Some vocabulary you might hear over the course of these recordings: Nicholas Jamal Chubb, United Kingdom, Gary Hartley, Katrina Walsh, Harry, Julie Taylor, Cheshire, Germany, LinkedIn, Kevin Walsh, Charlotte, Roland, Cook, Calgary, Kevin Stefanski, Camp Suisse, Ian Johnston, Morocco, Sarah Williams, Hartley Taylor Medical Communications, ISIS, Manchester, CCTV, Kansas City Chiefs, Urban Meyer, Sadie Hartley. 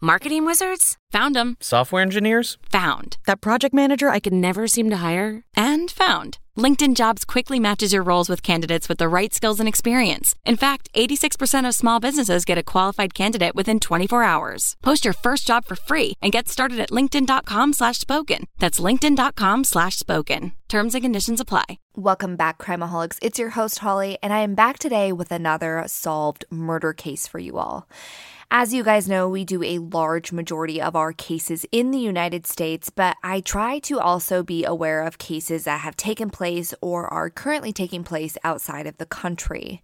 Marketing wizards? Found them. Software engineers? Found. That project manager I could never seem to hire? And found. LinkedIn Jobs quickly matches your roles with candidates with the right skills and experience. In fact, 86% of small businesses get a qualified candidate within 24 hours. Post your first job for free and get started at linkedin.com/spoken. That's linkedin.com/spoken. Terms and conditions apply. Welcome back, Crimeaholics. It's your host, Holly, and I am back today with another solved murder case for you all. As you guys know, we do a large majority of our cases in the United States, but I try to also be aware of cases that have taken place or are currently taking place outside of the country.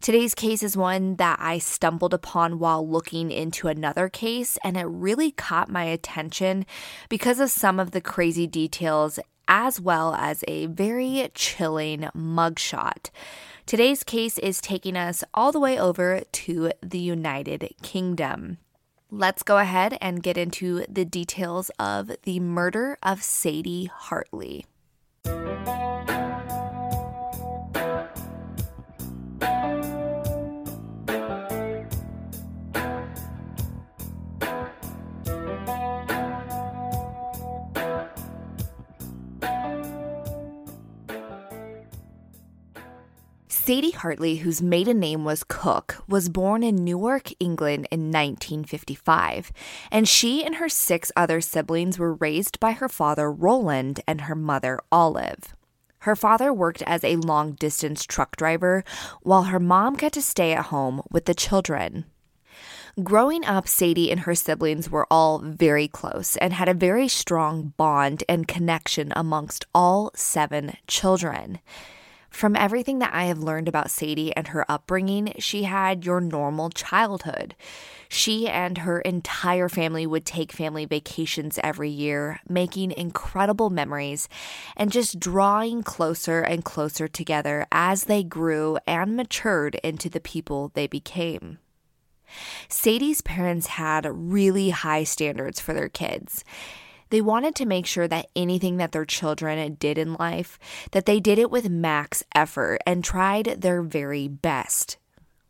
Today's case is one that I stumbled upon while looking into another case, and it really caught my attention because of some of the crazy details as well as a very chilling mugshot. Today's case is taking us all the way over to the United Kingdom. Let's go ahead and get into the details of the murder of Sadie Hartley. Sadie Hartley, whose maiden name was Cook, was born in Newark, England in 1955, and she and her 6 other siblings were raised by her father, Roland, and her mother, Olive. Her father worked as a long-distance truck driver, while her mom got to stay at home with the children. Growing up, Sadie and her siblings were all very close and had a very strong bond and connection amongst all 7 children. From everything that I have learned about Sadie and her upbringing, she had your normal childhood. She and her entire family would take family vacations every year, making incredible memories and just drawing closer and closer together as they grew and matured into the people they became. Sadie's parents had really high standards for their kids. They wanted to make sure that anything that their children did in life, that they did it with max effort and tried their very best.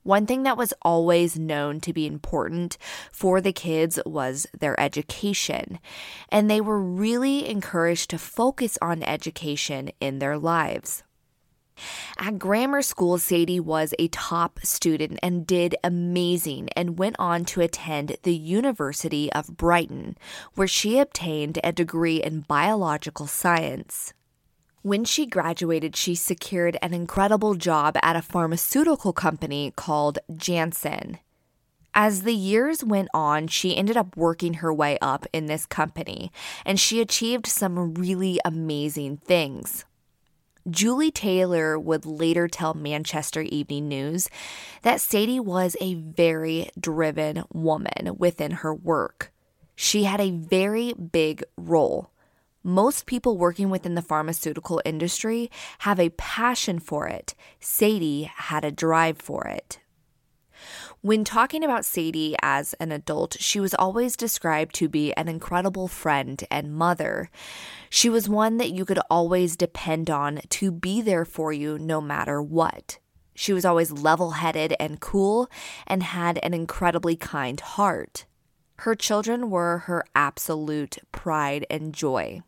One thing that was always known to be important for the kids was their education, and they were really encouraged to focus on education in their lives. At grammar school, Sadie was a top student and did amazing and went on to attend the University of Brighton, where she obtained a degree in biological science. When she graduated, she secured an incredible job at a pharmaceutical company called Janssen. As the years went on, she ended up working her way up in this company, and she achieved some really amazing things. Julie Taylor would later tell Manchester Evening News that Sadie was a very driven woman within her work. She had a very big role. Most people working within the pharmaceutical industry have a passion for it. Sadie had a drive for it. When talking about Sadie as an adult, she was always described to be an incredible friend and mother. She was one that you could always depend on to be there for you no matter what. She was always level-headed and cool and had an incredibly kind heart. Her children were her absolute pride and joy.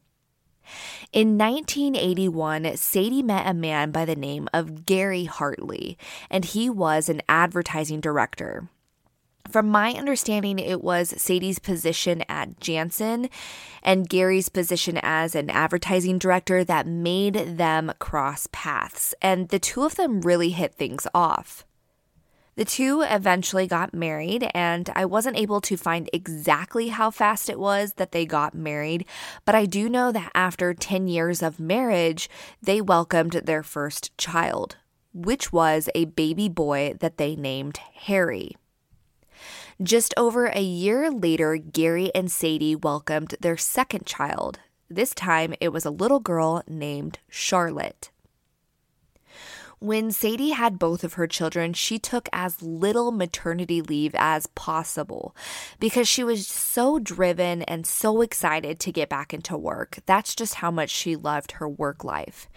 In 1981, Sadie met a man by the name of Gary Hartley, and he was an advertising director. From my understanding, it was Sadie's position at Janssen and Gary's position as an advertising director that made them cross paths, and the two of them really hit things off. The two eventually got married, and I wasn't able to find exactly how fast it was that they got married, but I do know that after 10 years of marriage, they welcomed their first child, which was a baby boy that they named Harry. Just over a year later, Gary and Sadie welcomed their second child. This time, it was a little girl named Charlotte. When Sadie had both of her children, she took as little maternity leave as possible because she was so driven and so excited to get back into work. That's just how much she loved her work life.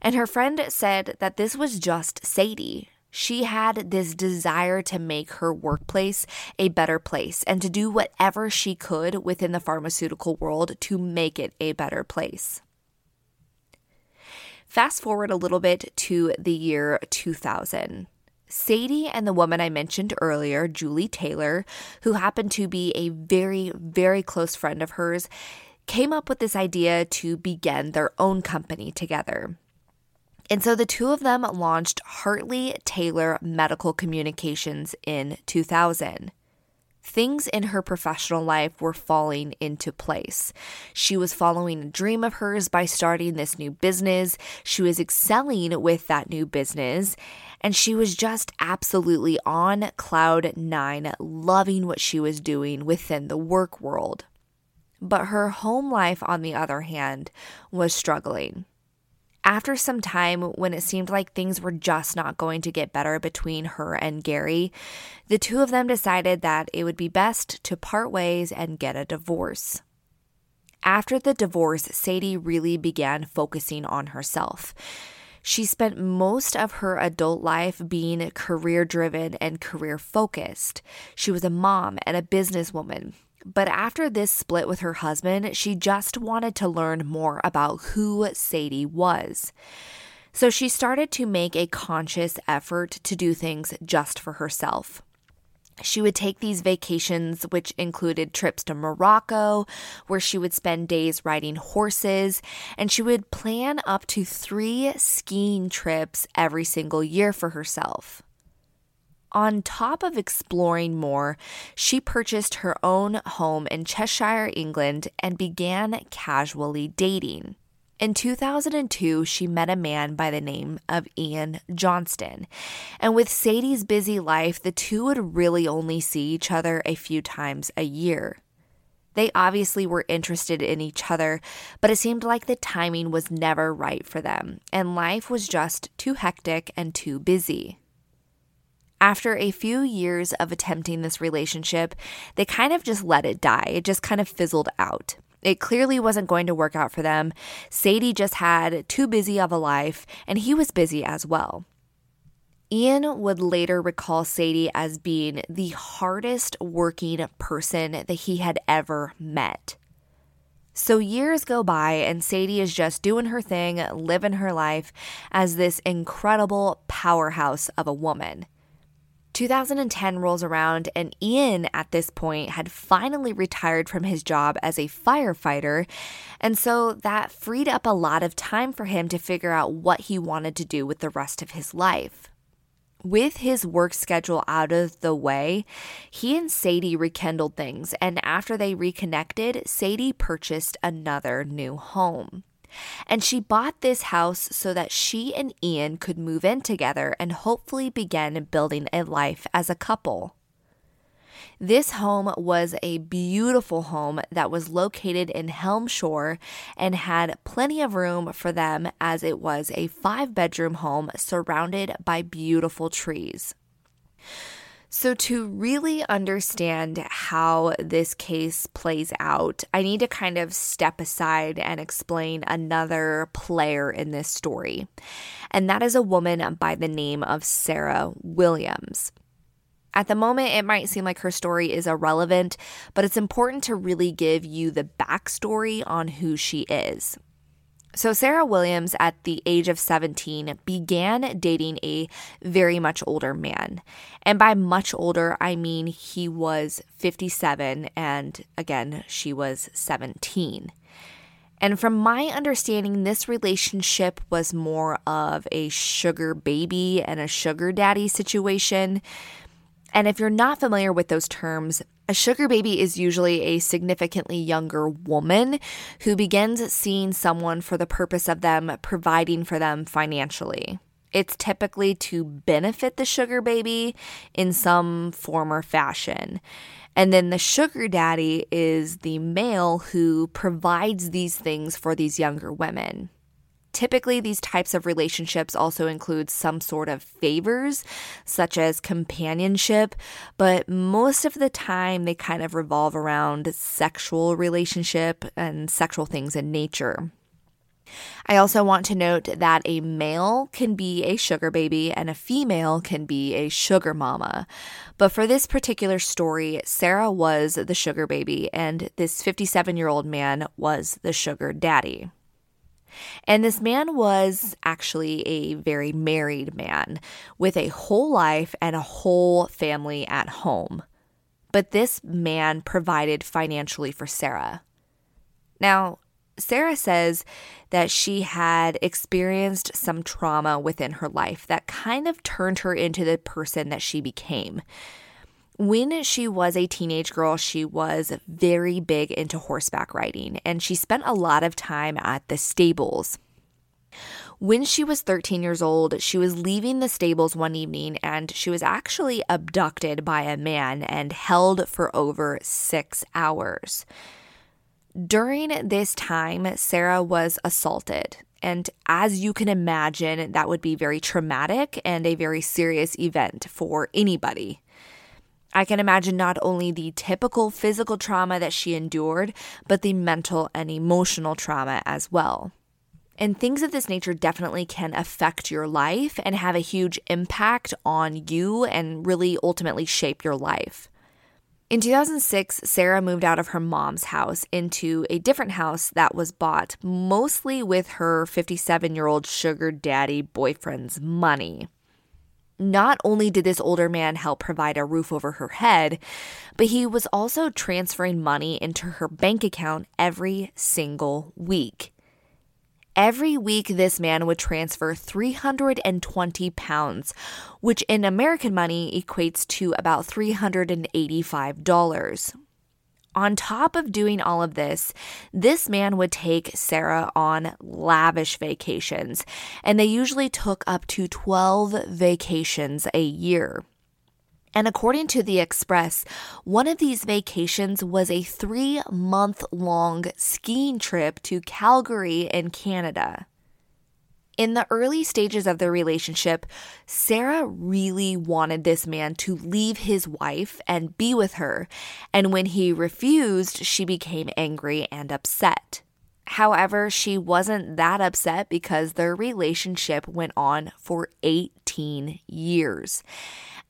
And her friend said that this was just Sadie. She had this desire to make her workplace a better place and to do whatever she could within the pharmaceutical world to make it a better place. Fast forward a little bit to the year 2000. Sadie and the woman I mentioned earlier, Julie Taylor, who happened to be a very, very close friend of hers, came up with this idea to begin their own company together. And so the two of them launched Hartley Taylor Medical Communications in 2000. Things in her professional life were falling into place. She was following a dream of hers by starting this new business. She was excelling with that new business, and she was just absolutely on cloud nine, loving what she was doing within the work world. But her home life, on the other hand, was struggling. After some time, when it seemed like things were just not going to get better between her and Gary, the two of them decided that it would be best to part ways and get a divorce. After the divorce, Sadie really began focusing on herself. She spent most of her adult life being career-driven and career-focused. She was a mom and a businesswoman. But after this split with her husband, she just wanted to learn more about who Sadie was. So she started to make a conscious effort to do things just for herself. She would take these vacations, which included trips to Morocco, where she would spend days riding horses, and she would plan up to 3 skiing trips every single year for herself. On top of exploring more, she purchased her own home in Cheshire, England, and began casually dating. In 2002, she met a man by the name of Ian Johnston, and with Sadie's busy life, the two would really only see each other a few times a year. They obviously were interested in each other, but it seemed like the timing was never right for them, and life was just too hectic and too busy. After a few years of attempting this relationship, they kind of just let it die. It just kind of fizzled out. It clearly wasn't going to work out for them. Sadie just had too busy of a life, and he was busy as well. Ian would later recall Sadie as being the hardest working person that he had ever met. So years go by, and Sadie is just doing her thing, living her life as this incredible powerhouse of a woman. 2010 rolls around, and Ian at this point had finally retired from his job as a firefighter, and so that freed up a lot of time for him to figure out what he wanted to do with the rest of his life. With his work schedule out of the way, he and Sadie rekindled things, and after they reconnected, Sadie purchased another new home. And she bought this house so that she and Ian could move in together and hopefully begin building a life as a couple. This home was a beautiful home that was located in Helmshore and had plenty of room for them, as it was a 5-bedroom home surrounded by beautiful trees. So to really understand how this case plays out, I need to kind of step aside and explain another player in this story, and that is a woman by the name of Sarah Williams. At the moment, it might seem like her story is irrelevant, but it's important to really give you the backstory on who she is. So Sarah Williams, at the age of 17, began dating a very much older man. And by much older, I mean he was 57, and again, she was 17. And from my understanding, this relationship was more of a sugar baby and a sugar daddy situation. And if you're not familiar with those terms, a sugar baby is usually a significantly younger woman who begins seeing someone for the purpose of them providing for them financially. It's typically to benefit the sugar baby in some form or fashion. And then the sugar daddy is the male who provides these things for these younger women. Typically, these types of relationships also include some sort of favors, such as companionship, but most of the time they kind of revolve around sexual relationship and sexual things in nature. I also want to note that a male can be a sugar baby and a female can be a sugar mama. But for this particular story, Sarah was the sugar baby and this 57-year-old man was the sugar daddy. And this man was actually a very married man with a whole life and a whole family at home. But this man provided financially for Sarah. Now, Sarah says that she had experienced some trauma within her life that kind of turned her into the person that she became. When she was a teenage girl, she was very big into horseback riding, and she spent a lot of time at the stables. When she was 13 years old, she was leaving the stables one evening, and she was actually abducted by a man and held for over 6 hours. During this time, Sarah was assaulted, and as you can imagine, that would be very traumatic and a very serious event for anybody. I can imagine not only the typical physical trauma that she endured, but the mental and emotional trauma as well. And things of this nature definitely can affect your life and have a huge impact on you and really ultimately shape your life. In 2006, Sarah moved out of her mom's house into a different house that was bought mostly with her 57-year-old sugar daddy boyfriend's money. Not only did this older man help provide a roof over her head, but he was also transferring money into her bank account every single week. Every week, this man would transfer £320, which in American money equates to about $385. On top of doing all of this, this man would take Sarah on lavish vacations, and they usually took up to 12 vacations a year. And according to The Express, one of these vacations was a 3-month-long skiing trip to Calgary in Canada. In the early stages of their relationship, Sarah really wanted this man to leave his wife and be with her, and when he refused, she became angry and upset. However, she wasn't that upset because their relationship went on for 18 years.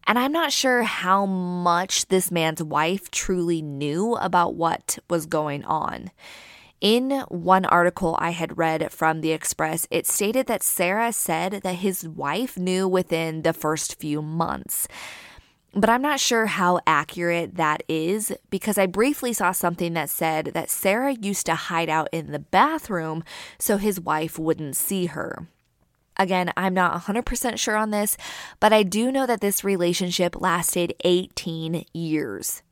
And I'm not sure how much this man's wife truly knew about what was going on. In one article I had read from The Express, it stated that Sarah said that his wife knew within the first few months. But I'm not sure how accurate that is because I briefly saw something that said that Sarah used to hide out in the bathroom so his wife wouldn't see her. Again, I'm not 100% sure on this, but I do know that this relationship lasted 18 years.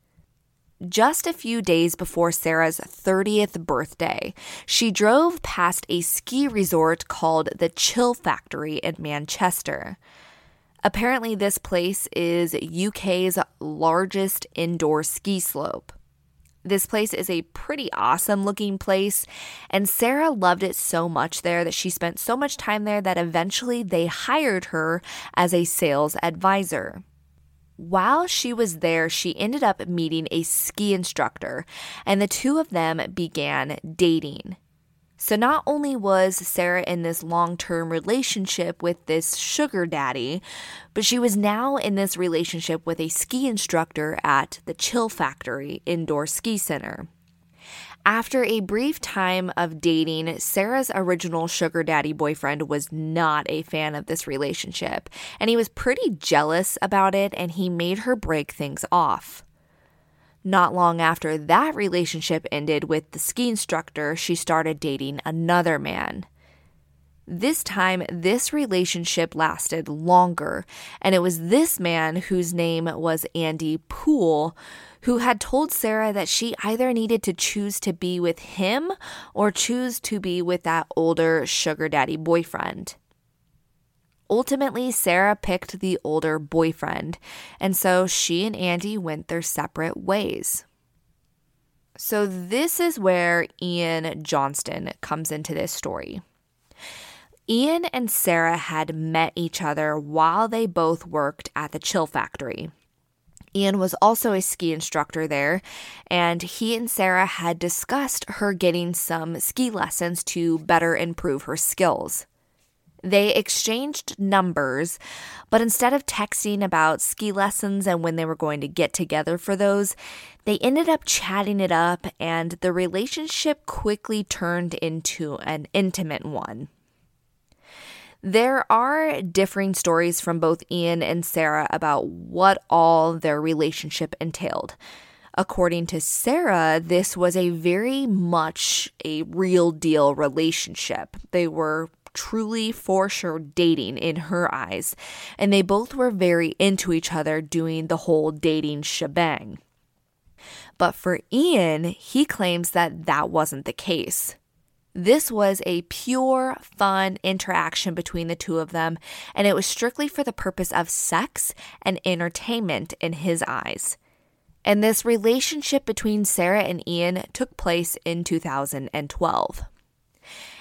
Just a few days before Sarah's 30th birthday, she drove past a ski resort called the Chill Factory in Manchester. Apparently, this place is UK's largest indoor ski slope. This place is a pretty awesome-looking place, and Sarah loved it so much there that she spent so much time there that eventually they hired her as a sales advisor. While she was there, she ended up meeting a ski instructor, and the two of them began dating. So not only was Sarah in this long-term relationship with this sugar daddy, but she was now in this relationship with a ski instructor at the Chill Factory Indoor Ski Center. After a brief time of dating, Sarah's original sugar daddy boyfriend was not a fan of this relationship, and he was pretty jealous about it, and he made her break things off. Not long after that relationship ended with the ski instructor, she started dating another man. This time, this relationship lasted longer, and it was this man whose name was Andy Poole, who had told Sarah that she either needed to choose to be with him or choose to be with that older sugar daddy boyfriend. Ultimately, Sarah picked the older boyfriend, and so she and Andy went their separate ways. So this is where Ian Johnston comes into this story. Ian and Sarah had met each other while they both worked at the Chill Factory. Ian was also a ski instructor there, and he and Sarah had discussed her getting some ski lessons to better improve her skills. They exchanged numbers, but instead of texting about ski lessons and when they were going to get together for those, they ended up chatting it up, and the relationship quickly turned into an intimate one. There are differing stories from both Ian and Sarah about what all their relationship entailed. According to Sarah, this was a very much a real deal relationship. They were truly for sure dating in her eyes, and they both were very into each other doing the whole dating shebang. But for Ian, he claims that that wasn't the case. This was a pure, fun interaction between the two of them, and it was strictly for the purpose of sex and entertainment in his eyes. And this relationship between Sarah and Ian took place in 2012.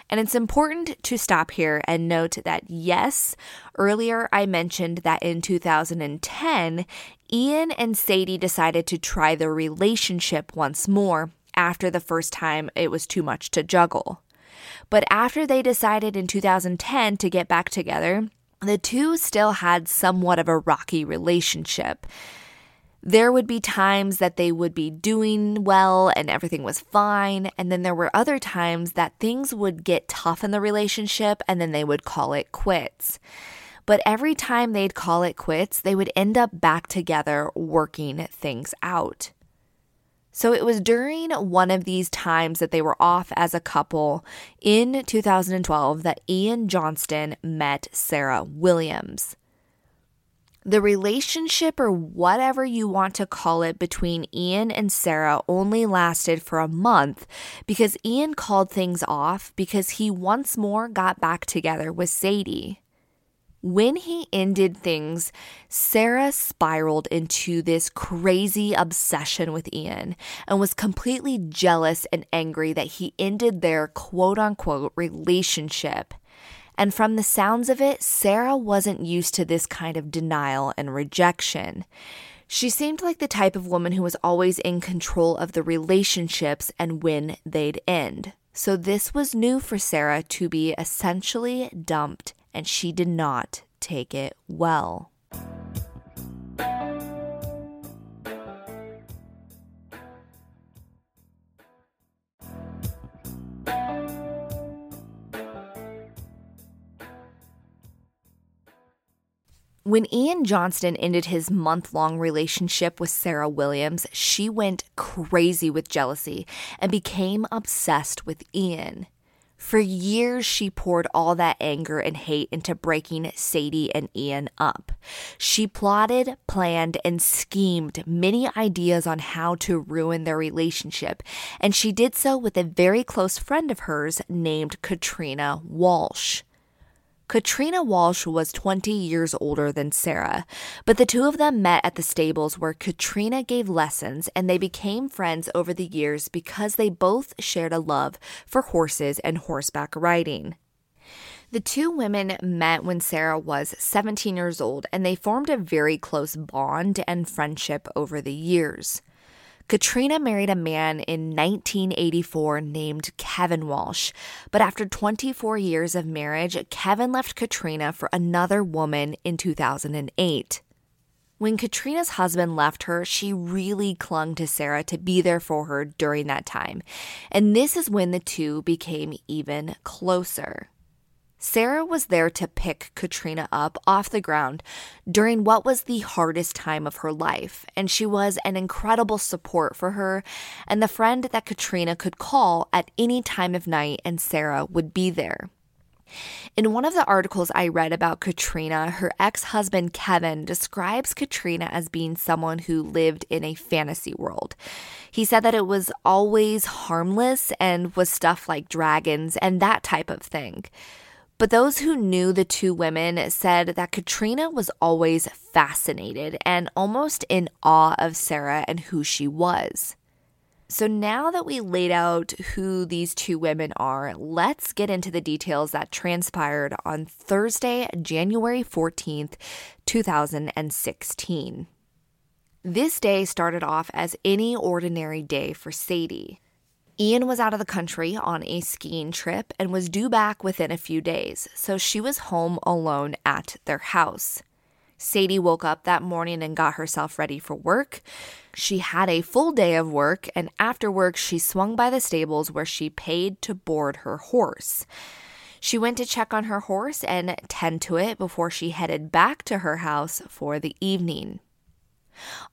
And it's important to stop here and note that, yes, earlier I mentioned that in 2010, Ian and Sadie decided to try their relationship once more after the first time it was too much to juggle. But after they decided in 2010 to get back together, the two still had somewhat of a rocky relationship. There would be times that they would be doing well and everything was fine, and then there were other times that things would get tough in the relationship and then they would call it quits. But every time they'd call it quits, they would end up back together working things out. So it was during one of these times that they were off as a couple in 2012 that Ian Johnston met Sarah Williams. The relationship, or whatever you want to call it, between Ian and Sarah only lasted for a month because Ian called things off because he once more got back together with Sadie. When he ended things, Sarah spiraled into this crazy obsession with Ian and was completely jealous and angry that he ended their quote-unquote relationship. And from the sounds of it, Sarah wasn't used to this kind of denial and rejection. She seemed like the type of woman who was always in control of the relationships and when they'd end. So this was new for Sarah to be essentially dumped, and she did not take it well. When Ian Johnston ended his month-long relationship with Sarah Williams, she went crazy with jealousy and became obsessed with Ian. For years, she poured all that anger and hate into breaking Sadie and Ian up. She plotted, planned, and schemed many ideas on how to ruin their relationship, and she did so with a very close friend of hers named Katrina Walsh. Katrina Walsh was 20 years older than Sarah, but the two of them met at the stables where Katrina gave lessons, and they became friends over the years because they both shared a love for horses and horseback riding. The two women met when Sarah was 17 years old, and they formed a very close bond and friendship over the years. Katrina married a man in 1984 named Kevin Walsh, but after 24 years of marriage, Kevin left Katrina for another woman in 2008. When Katrina's husband left her, she really clung to Sarah to be there for her during that time, and this is when the two became even closer. Sarah was there to pick Katrina up off the ground during what was the hardest time of her life, and she was an incredible support for her and the friend that Katrina could call at any time of night, and Sarah would be there. In one of the articles I read about Katrina, her ex-husband Kevin describes Katrina as being someone who lived in a fantasy world. He said that it was always harmless and was stuff like dragons and that type of thing. But those who knew the two women said that Katrina was always fascinated and almost in awe of Sarah and who she was. So now that we laid out who these two women are, let's get into the details that transpired on Thursday, January 14th, 2016. This day started off as any ordinary day for Sadie. Ian was out of the country on a skiing trip and was due back within a few days, so she was home alone at their house. Sadie woke up that morning and got herself ready for work. She had a full day of work, and after work, she swung by the stables where she paid to board her horse. She went to check on her horse and tend to it before she headed back to her house for the evening.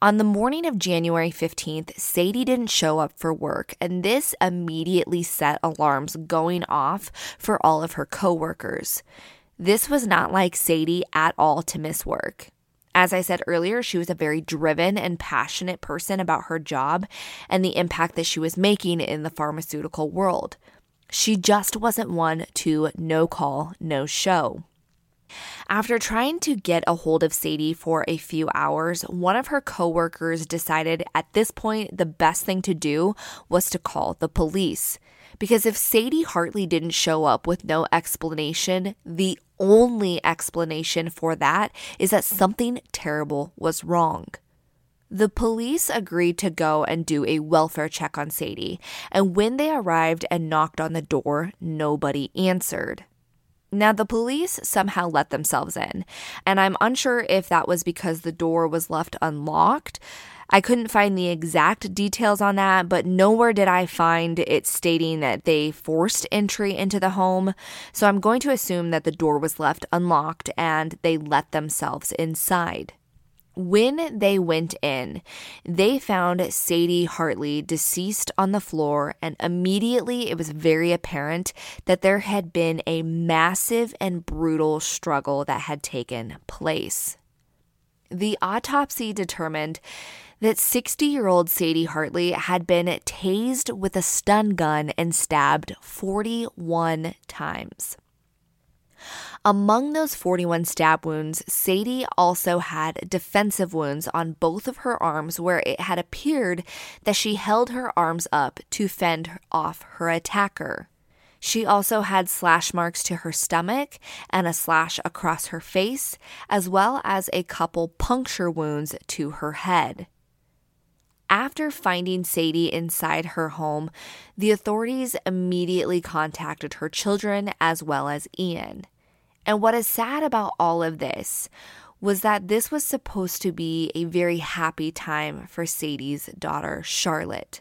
On the morning of January 15th, Sadie didn't show up for work, and this immediately set alarms going off for all of her coworkers. This was not like Sadie at all to miss work. As I said earlier, she was a very driven and passionate person about her job and the impact that she was making in the pharmaceutical world. She just wasn't one to no call, no show. After trying to get a hold of Sadie for a few hours, one of her coworkers decided at this point the best thing to do was to call the police. Because if Sadie Hartley didn't show up with no explanation, the only explanation for that is that something terrible was wrong. The police agreed to go and do a welfare check on Sadie, and when they arrived and knocked on the door, nobody answered. Now, the police somehow let themselves in, and I'm unsure if that was because the door was left unlocked. I couldn't find the exact details on that, but nowhere did I find it stating that they forced entry into the home. So I'm going to assume that the door was left unlocked and they let themselves inside. When they went in, they found Sadie Hartley deceased on the floor, and immediately it was very apparent that there had been a massive and brutal struggle that had taken place. The autopsy determined that 60-year-old Sadie Hartley had been tased with a stun gun and stabbed 41 times. Among those 41 stab wounds, Sadie also had defensive wounds on both of her arms where it had appeared that she held her arms up to fend off her attacker. She also had slash marks to her stomach and a slash across her face, as well as a couple puncture wounds to her head. After finding Sadie inside her home, the authorities immediately contacted her children as well as Ian. And what is sad about all of this was that this was supposed to be a very happy time for Sadie's daughter, Charlotte.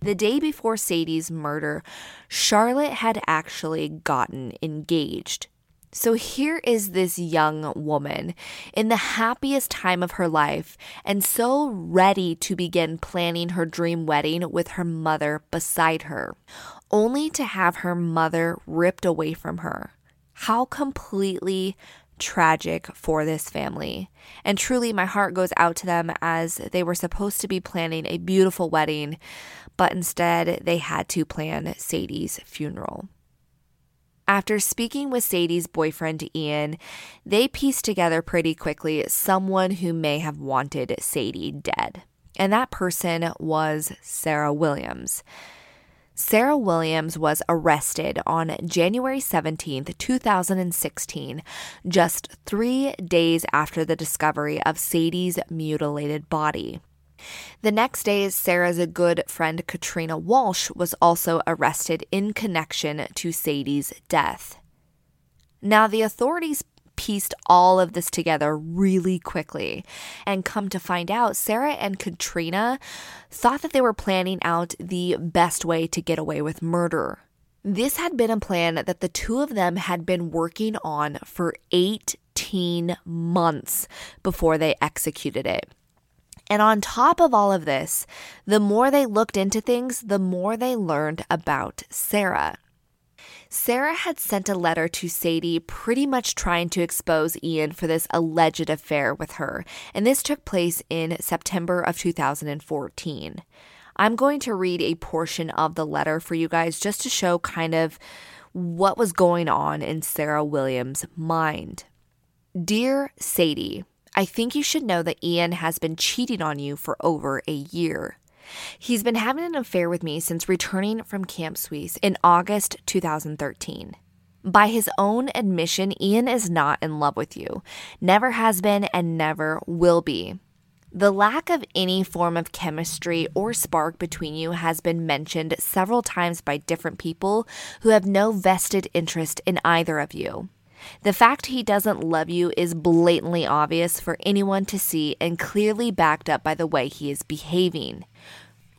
The day before Sadie's murder, Charlotte had actually gotten engaged. So here is this young woman in the happiest time of her life and so ready to begin planning her dream wedding with her mother beside her, only to have her mother ripped away from her. How completely tragic for this family. And truly, my heart goes out to them as they were supposed to be planning a beautiful wedding, but instead they had to plan Sadie's funeral. After speaking with Sadie's boyfriend, Ian, they pieced together pretty quickly someone who may have wanted Sadie dead. And that person was Sarah Williams. Sarah Williams was arrested on January 17, 2016, just 3 days after the discovery of Sadie's mutilated body. The next day, Sarah's good friend Katrina Walsh was also arrested in connection to Sadie's death. Now, the authorities pieced all of this together really quickly, and come to find out, Sarah and Katrina thought that they were planning out the best way to get away with murder. This had been a plan that the two of them had been working on for 18 months before they executed it. And on top of all of this, the more they looked into things, the more they learned about Sarah. Sarah had sent a letter to Sadie pretty much trying to expose Ian for this alleged affair with her, and this took place in September of 2014. I'm going to read a portion of the letter for you guys just to show kind of what was going on in Sarah Williams' mind. Dear Sadie, I think you should know that Ian has been cheating on you for over a year. He's been having an affair with me since returning from Camp Suisse in August 2013. By his own admission, Ian is not in love with you, never has been and never will be. The lack of any form of chemistry or spark between you has been mentioned several times by different people who have no vested interest in either of you. The fact he doesn't love you is blatantly obvious for anyone to see and clearly backed up by the way he is behaving.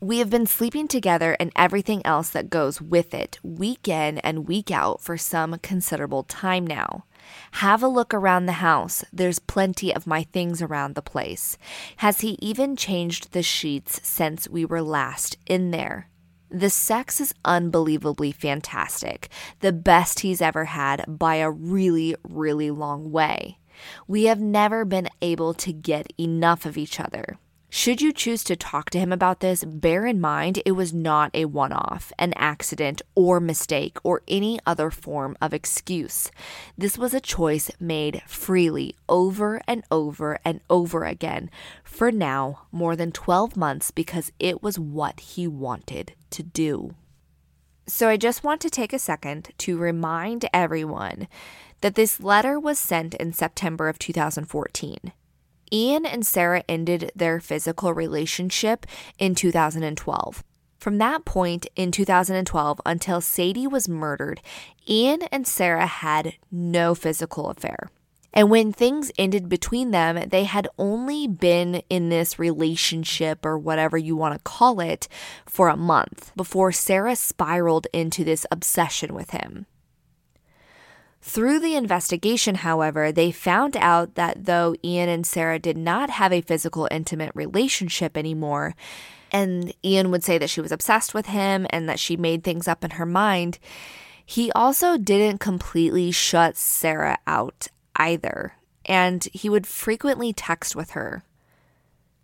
We have been sleeping together and everything else that goes with it, week in and week out for some considerable time now. Have a look around the house. There's plenty of my things around the place. Has he even changed the sheets since we were last in there? The sex is unbelievably fantastic, the best he's ever had by a really, really long way. We have never been able to get enough of each other. Should you choose to talk to him about this, bear in mind it was not a one-off, an accident, or mistake, or any other form of excuse. This was a choice made freely over and over and over again for now more than 12 months because it was what he wanted to do. So I just want to take a second to remind everyone that this letter was sent in September of 2014. Ian and Sarah ended their physical relationship in 2012. From that point in 2012 until Sadie was murdered, Ian and Sarah had no physical affair. And when things ended between them, they had only been in this relationship or whatever you want to call it for a month before Sarah spiraled into this obsession with him. Through the investigation, however, they found out that though Ian and Sarah did not have a physical intimate relationship anymore, and Ian would say that she was obsessed with him and that she made things up in her mind, he also didn't completely shut Sarah out either, and he would frequently text with her.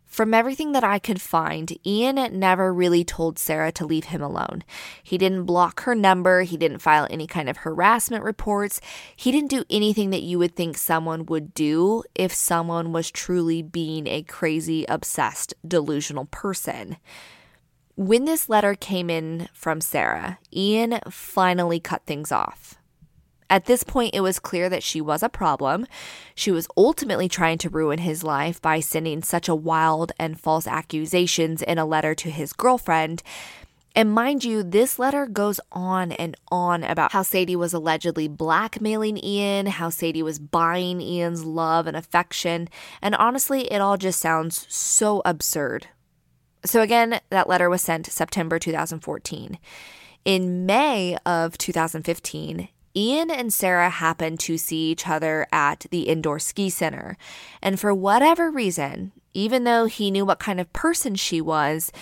From everything that I could find, Ian never really told Sarah to leave him alone. He didn't block her number. He didn't file any kind of harassment reports. He didn't do anything that you would think someone would do if someone was truly being a crazy, obsessed, delusional person. When this letter came in from Sarah, Ian finally cut things off. At this point, it was clear that she was a problem. She was ultimately trying to ruin his life by sending such a wild and false accusations in a letter to his girlfriend. And mind you, this letter goes on and on about how Sadie was allegedly blackmailing Ian, how Sadie was buying Ian's love and affection. And honestly, it all just sounds so absurd. So again, that letter was sent September 2014. In May of 2015, Ian and Sarah happened to see each other at the indoor ski center, and for whatever reason, even though he knew what kind of person she was,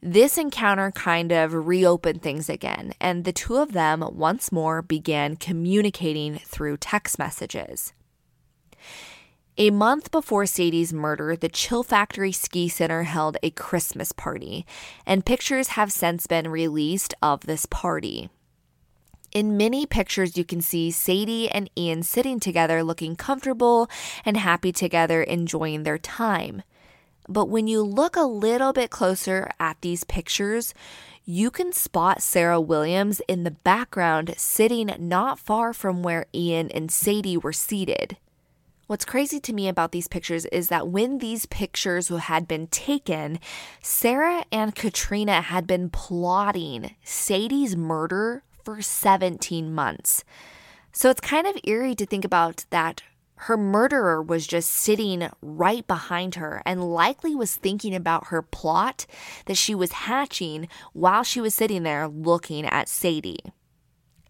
this encounter kind of reopened things again, and the two of them once more began communicating through text messages. A month before Sadie's murder, the Chill Factory Ski Center held a Christmas party, and pictures have since been released of this party. In many pictures, you can see Sadie and Ian sitting together looking comfortable and happy together, enjoying their time. But when you look a little bit closer at these pictures, you can spot Sarah Williams in the background sitting not far from where Ian and Sadie were seated. What's crazy to me about these pictures is that when these pictures had been taken, Sarah and Katrina had been plotting Sadie's murder for 17 months. So it's kind of eerie to think about that her murderer was just sitting right behind her and likely was thinking about her plot that she was hatching while she was sitting there looking at Sadie.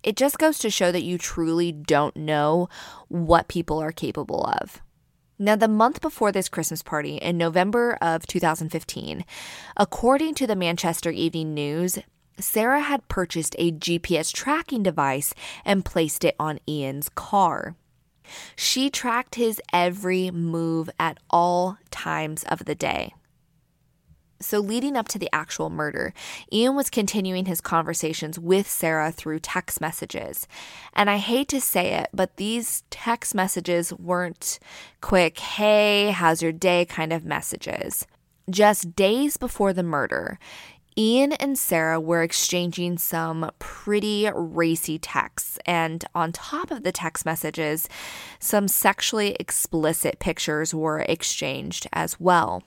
It just goes to show that you truly don't know what people are capable of. Now, the month before this Christmas party, in November of 2015, according to the Manchester Evening News, Sarah had purchased a GPS tracking device and placed it on Ian's car. She tracked his every move at all times of the day. So leading up to the actual murder, Ian was continuing his conversations with Sarah through text messages. And I hate to say it, but these text messages weren't quick, hey, how's your day kind of messages. Just days before the murder, Ian and Sarah were exchanging some pretty racy texts, and on top of the text messages, some sexually explicit pictures were exchanged as well.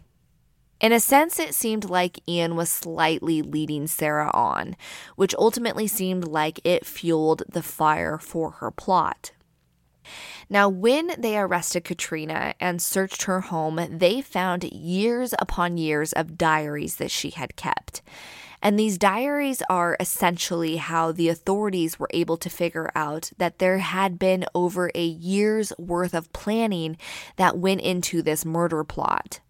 In a sense, it seemed like Ian was slightly leading Sarah on, which ultimately seemed like it fueled the fire for her plot. Now, when they arrested Katrina and searched her home, they found years upon years of diaries that she had kept. And these diaries are essentially how the authorities were able to figure out that there had been over a year's worth of planning that went into this murder plot.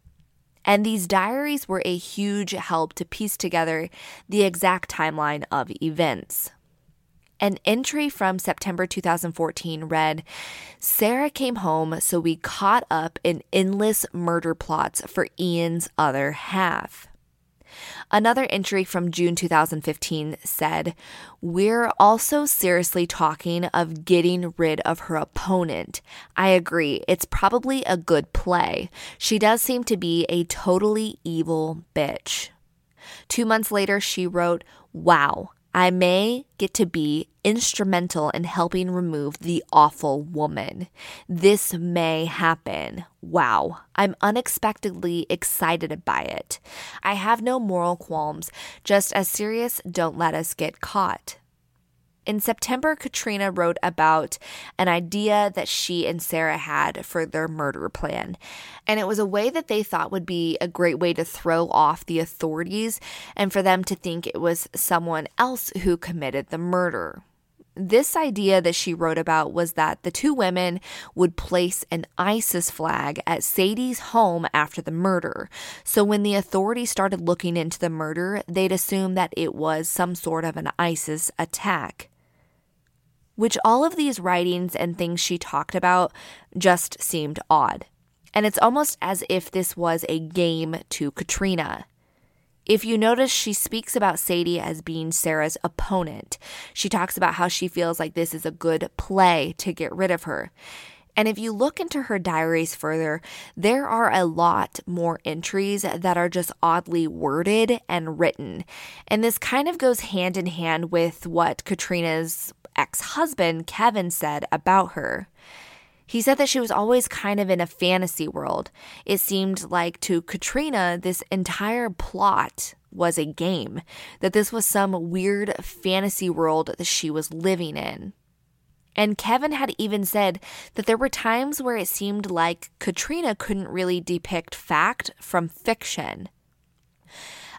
And these diaries were a huge help to piece together the exact timeline of events. An entry from September 2014 read, "Sarah came home, so we caught up in endless murder plots for Ian's other half." Another entry from June 2015 said, "We're also seriously talking of getting rid of her opponent. I agree, it's probably a good play. She does seem to be a totally evil bitch." 2 months later, she wrote, "Wow. I may get to be instrumental in helping remove the awful woman. This may happen. Wow. I'm unexpectedly excited by it. I have no moral qualms, just as serious, don't let us get caught." In September, Katrina wrote about an idea that she and Sarah had for their murder plan, and it was a way that they thought would be a great way to throw off the authorities and for them to think it was someone else who committed the murder. This idea that she wrote about was that the two women would place an ISIS flag at Sadie's home after the murder. So when the authorities started looking into the murder, they'd assume that it was some sort of an ISIS attack. Which all of these writings and things she talked about just seemed odd. And it's almost as if this was a game to Katrina. If you notice, she speaks about Sadie as being Sarah's opponent. She talks about how she feels like this is a good play to get rid of her. And if you look into her diaries further, there are a lot more entries that are just oddly worded and written. And this kind of goes hand in hand with what Katrina's ex-husband, Kevin, said about her. He said that she was always kind of in a fantasy world. It seemed like to Katrina, this entire plot was a game, that this was some weird fantasy world that she was living in. And Kevin had even said that there were times where it seemed like Katrina couldn't really depict fact from fiction.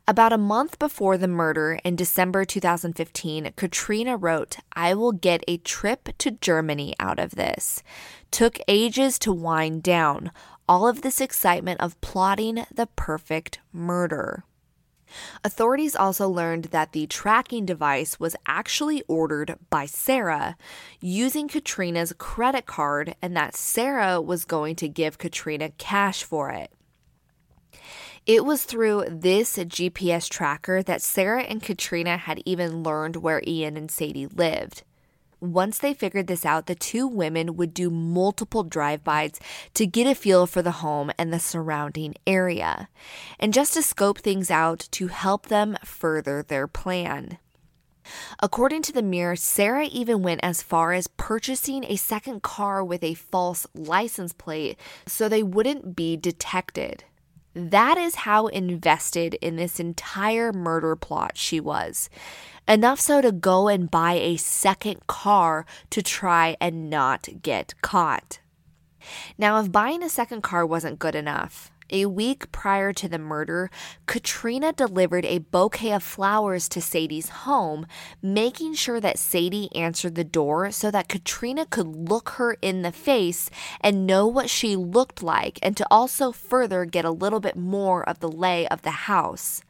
About a month before the murder in December 2015, Katrina wrote, "I will get a trip to Germany out of this. Took ages to wind down. All of this excitement of plotting the perfect murder." Authorities also learned that the tracking device was actually ordered by Sarah using Katrina's credit card, and that Sarah was going to give Katrina cash for it. It was through this GPS tracker that Sarah and Katrina had even learned where Ian and Sadie lived. Once they figured this out, the two women would do multiple drive-bys to get a feel for the home and the surrounding area, and just to scope things out to help them further their plan. According to the Mirror, Sarah even went as far as purchasing a second car with a false license plate so they wouldn't be detected. That is how invested in this entire murder plot she was. Enough so to go and buy a second car to try and not get caught. Now, if buying a second car wasn't good enough, a week prior to the murder, Katrina delivered a bouquet of flowers to Sadie's home, making sure that Sadie answered the door so that Katrina could look her in the face and know what she looked like, and to also further get a little bit more of the lay of the house.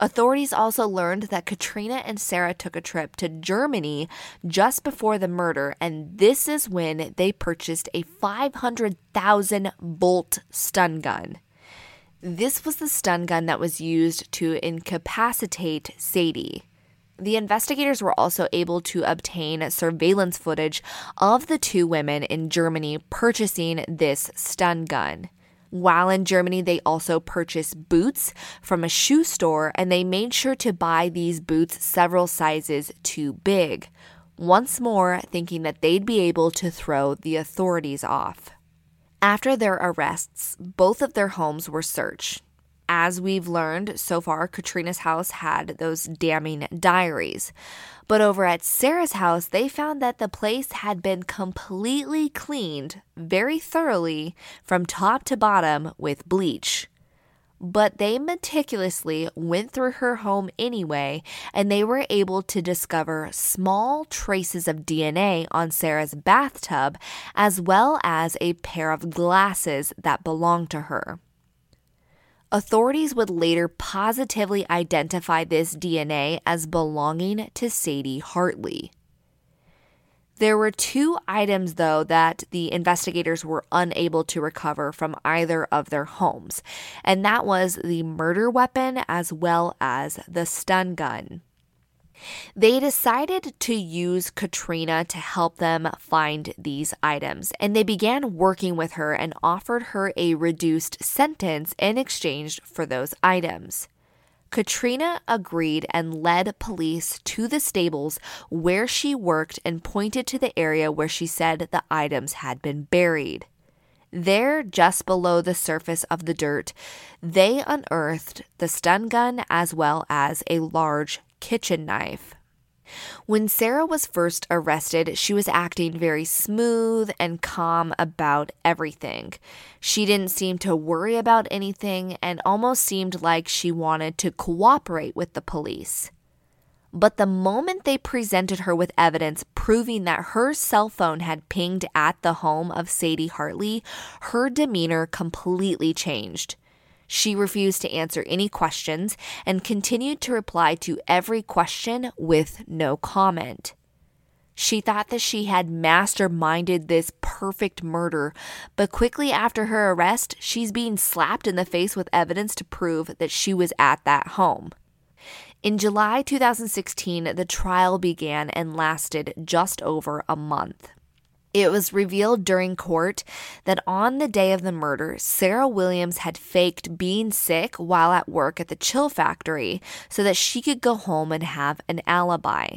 Authorities also learned that Katrina and Sarah took a trip to Germany just before the murder, and this is when they purchased a 500,000 bolt stun gun. This was the stun gun that was used to incapacitate Sadie. The investigators were also able to obtain surveillance footage of the two women in Germany purchasing this stun gun. While in Germany, they also purchased boots from a shoe store, and they made sure to buy these boots several sizes too big, once more thinking that they'd be able to throw the authorities off. After their arrests, both of their homes were searched. As we've learned so far, Katrina's house had those damning diaries. But over at Sarah's house, they found that the place had been completely cleaned very thoroughly from top to bottom with bleach. But they meticulously went through her home anyway, and they were able to discover small traces of DNA on Sarah's bathtub, as well as a pair of glasses that belonged to her. Authorities would later positively identify this DNA as belonging to Sadie Hartley. There were two items, though, that the investigators were unable to recover from either of their homes, and that was the murder weapon as well as the stun gun. They decided to use Katrina to help them find these items, and they began working with her and offered her a reduced sentence in exchange for those items. Katrina agreed and led police to the stables where she worked and pointed to the area where she said the items had been buried. There, just below the surface of the dirt, they unearthed the stun gun as well as a large kitchen knife. When Sarah was first arrested, she was acting very smooth and calm about everything. She didn't seem to worry about anything and almost seemed like she wanted to cooperate with the police. But the moment they presented her with evidence proving that her cell phone had pinged at the home of Sadie Hartley, her demeanor completely changed. She refused to answer any questions and continued to reply to every question with no comment. She thought that she had masterminded this perfect murder, but quickly after her arrest, she's being slapped in the face with evidence to prove that she was at that home. In July 2016, the trial began and lasted just over a month. It was revealed during court that on the day of the murder, Sarah Williams had faked being sick while at work at the Chill Factory so that she could go home and have an alibi.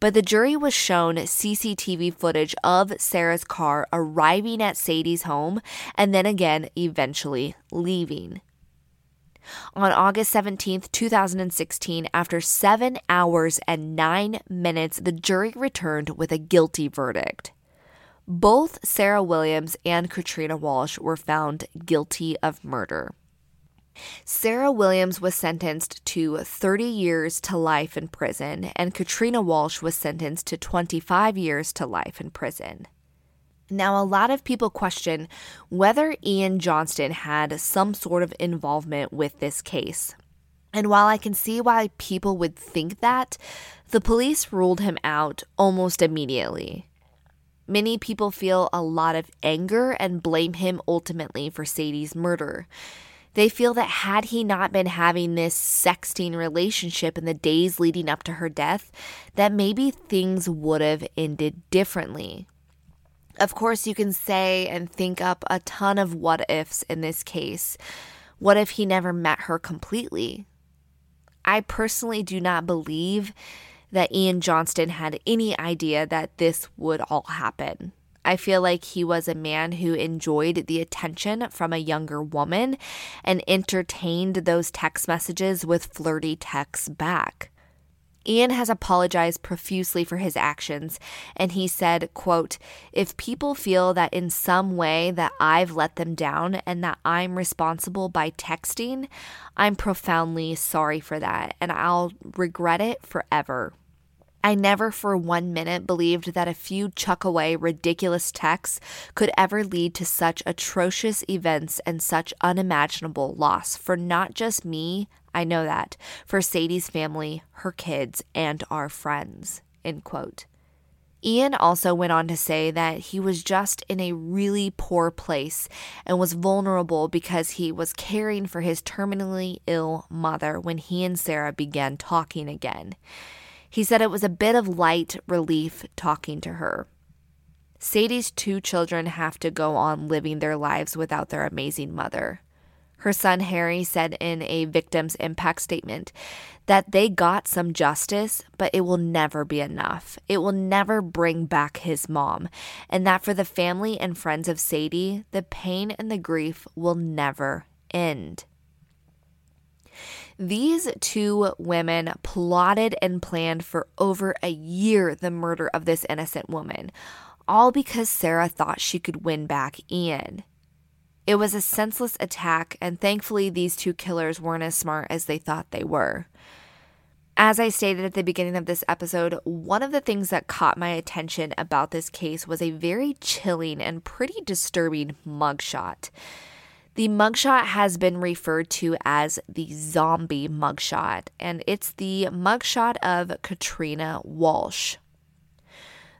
But the jury was shown CCTV footage of Sarah's car arriving at Sadie's home and then again eventually leaving. On August 17, 2016, after 7 hours and 9 minutes, the jury returned with a guilty verdict. Both Sarah Williams and Katrina Walsh were found guilty of murder. Sarah Williams was sentenced to 30 years to life in prison, and Katrina Walsh was sentenced to 25 years to life in prison. Now, a lot of people question whether Ian Johnston had some sort of involvement with this case. And while I can see why people would think that, the police ruled him out almost immediately. Many people feel a lot of anger and blame him ultimately for Sadie's murder. They feel that had he not been having this sexting relationship in the days leading up to her death, that maybe things would have ended differently. Of course, you can say and think up a ton of what-ifs in this case. What if he never met her completely? I personally do not believe that Ian Johnston had any idea that this would all happen. I feel like he was a man who enjoyed the attention from a younger woman and entertained those text messages with flirty texts back. Ian has apologized profusely for his actions, and he said, quote, "If people feel that in some way that I've let them down and that I'm responsible by texting, I'm profoundly sorry for that, and I'll regret it forever. I never for 1 minute believed that a few chuck-away ridiculous texts could ever lead to such atrocious events and such unimaginable loss for not just me, I know that, for Sadie's family, her kids, and our friends," end quote. Ian also went on to say that he was just in a really poor place and was vulnerable because he was caring for his terminally ill mother when he and Sarah began talking again. He said it was a bit of light relief talking to her. Sadie's two children have to go on living their lives without their amazing mother. Her son Harry said in a victim's impact statement that they got some justice, but it will never be enough. It will never bring back his mom, and that for the family and friends of Sadie, the pain and the grief will never end. These two women plotted and planned for over a year the murder of this innocent woman, all because Sarah thought she could win back Ian. It was a senseless attack, and thankfully these two killers weren't as smart as they thought they were. As I stated at the beginning of this episode, one of the things that caught my attention about this case was a very chilling and pretty disturbing mugshot. The mugshot has been referred to as the zombie mugshot, and it's the mugshot of Katrina Walsh.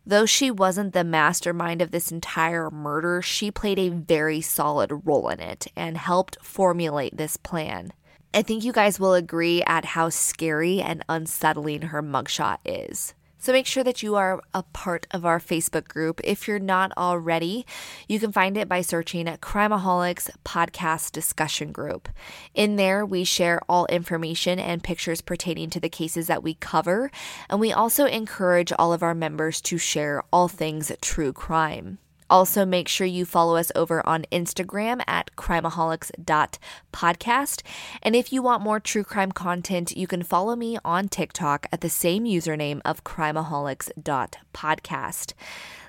Though she wasn't the mastermind of this entire murder, she played a very solid role in it and helped formulate this plan. I think you guys will agree at how scary and unsettling her mugshot is. So make sure that you are a part of our Facebook group. If you're not already, you can find it by searching CRIMEAHOLICS Podcast Discussion Group. In there, we share all information and pictures pertaining to the cases that we cover, and we also encourage all of our members to share all things true crime. Also, make sure you follow us over on Instagram at crimeaholics.podcast. And if you want more true crime content, you can follow me on TikTok at the same username of crimeaholics.podcast.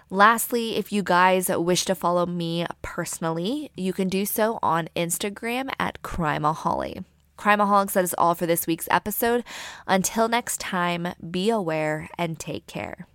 Lastly, if you guys wish to follow me personally, you can do so on Instagram at crimeaholly. Crimeaholics, that is all for this week's episode. Until next time, be aware and take care.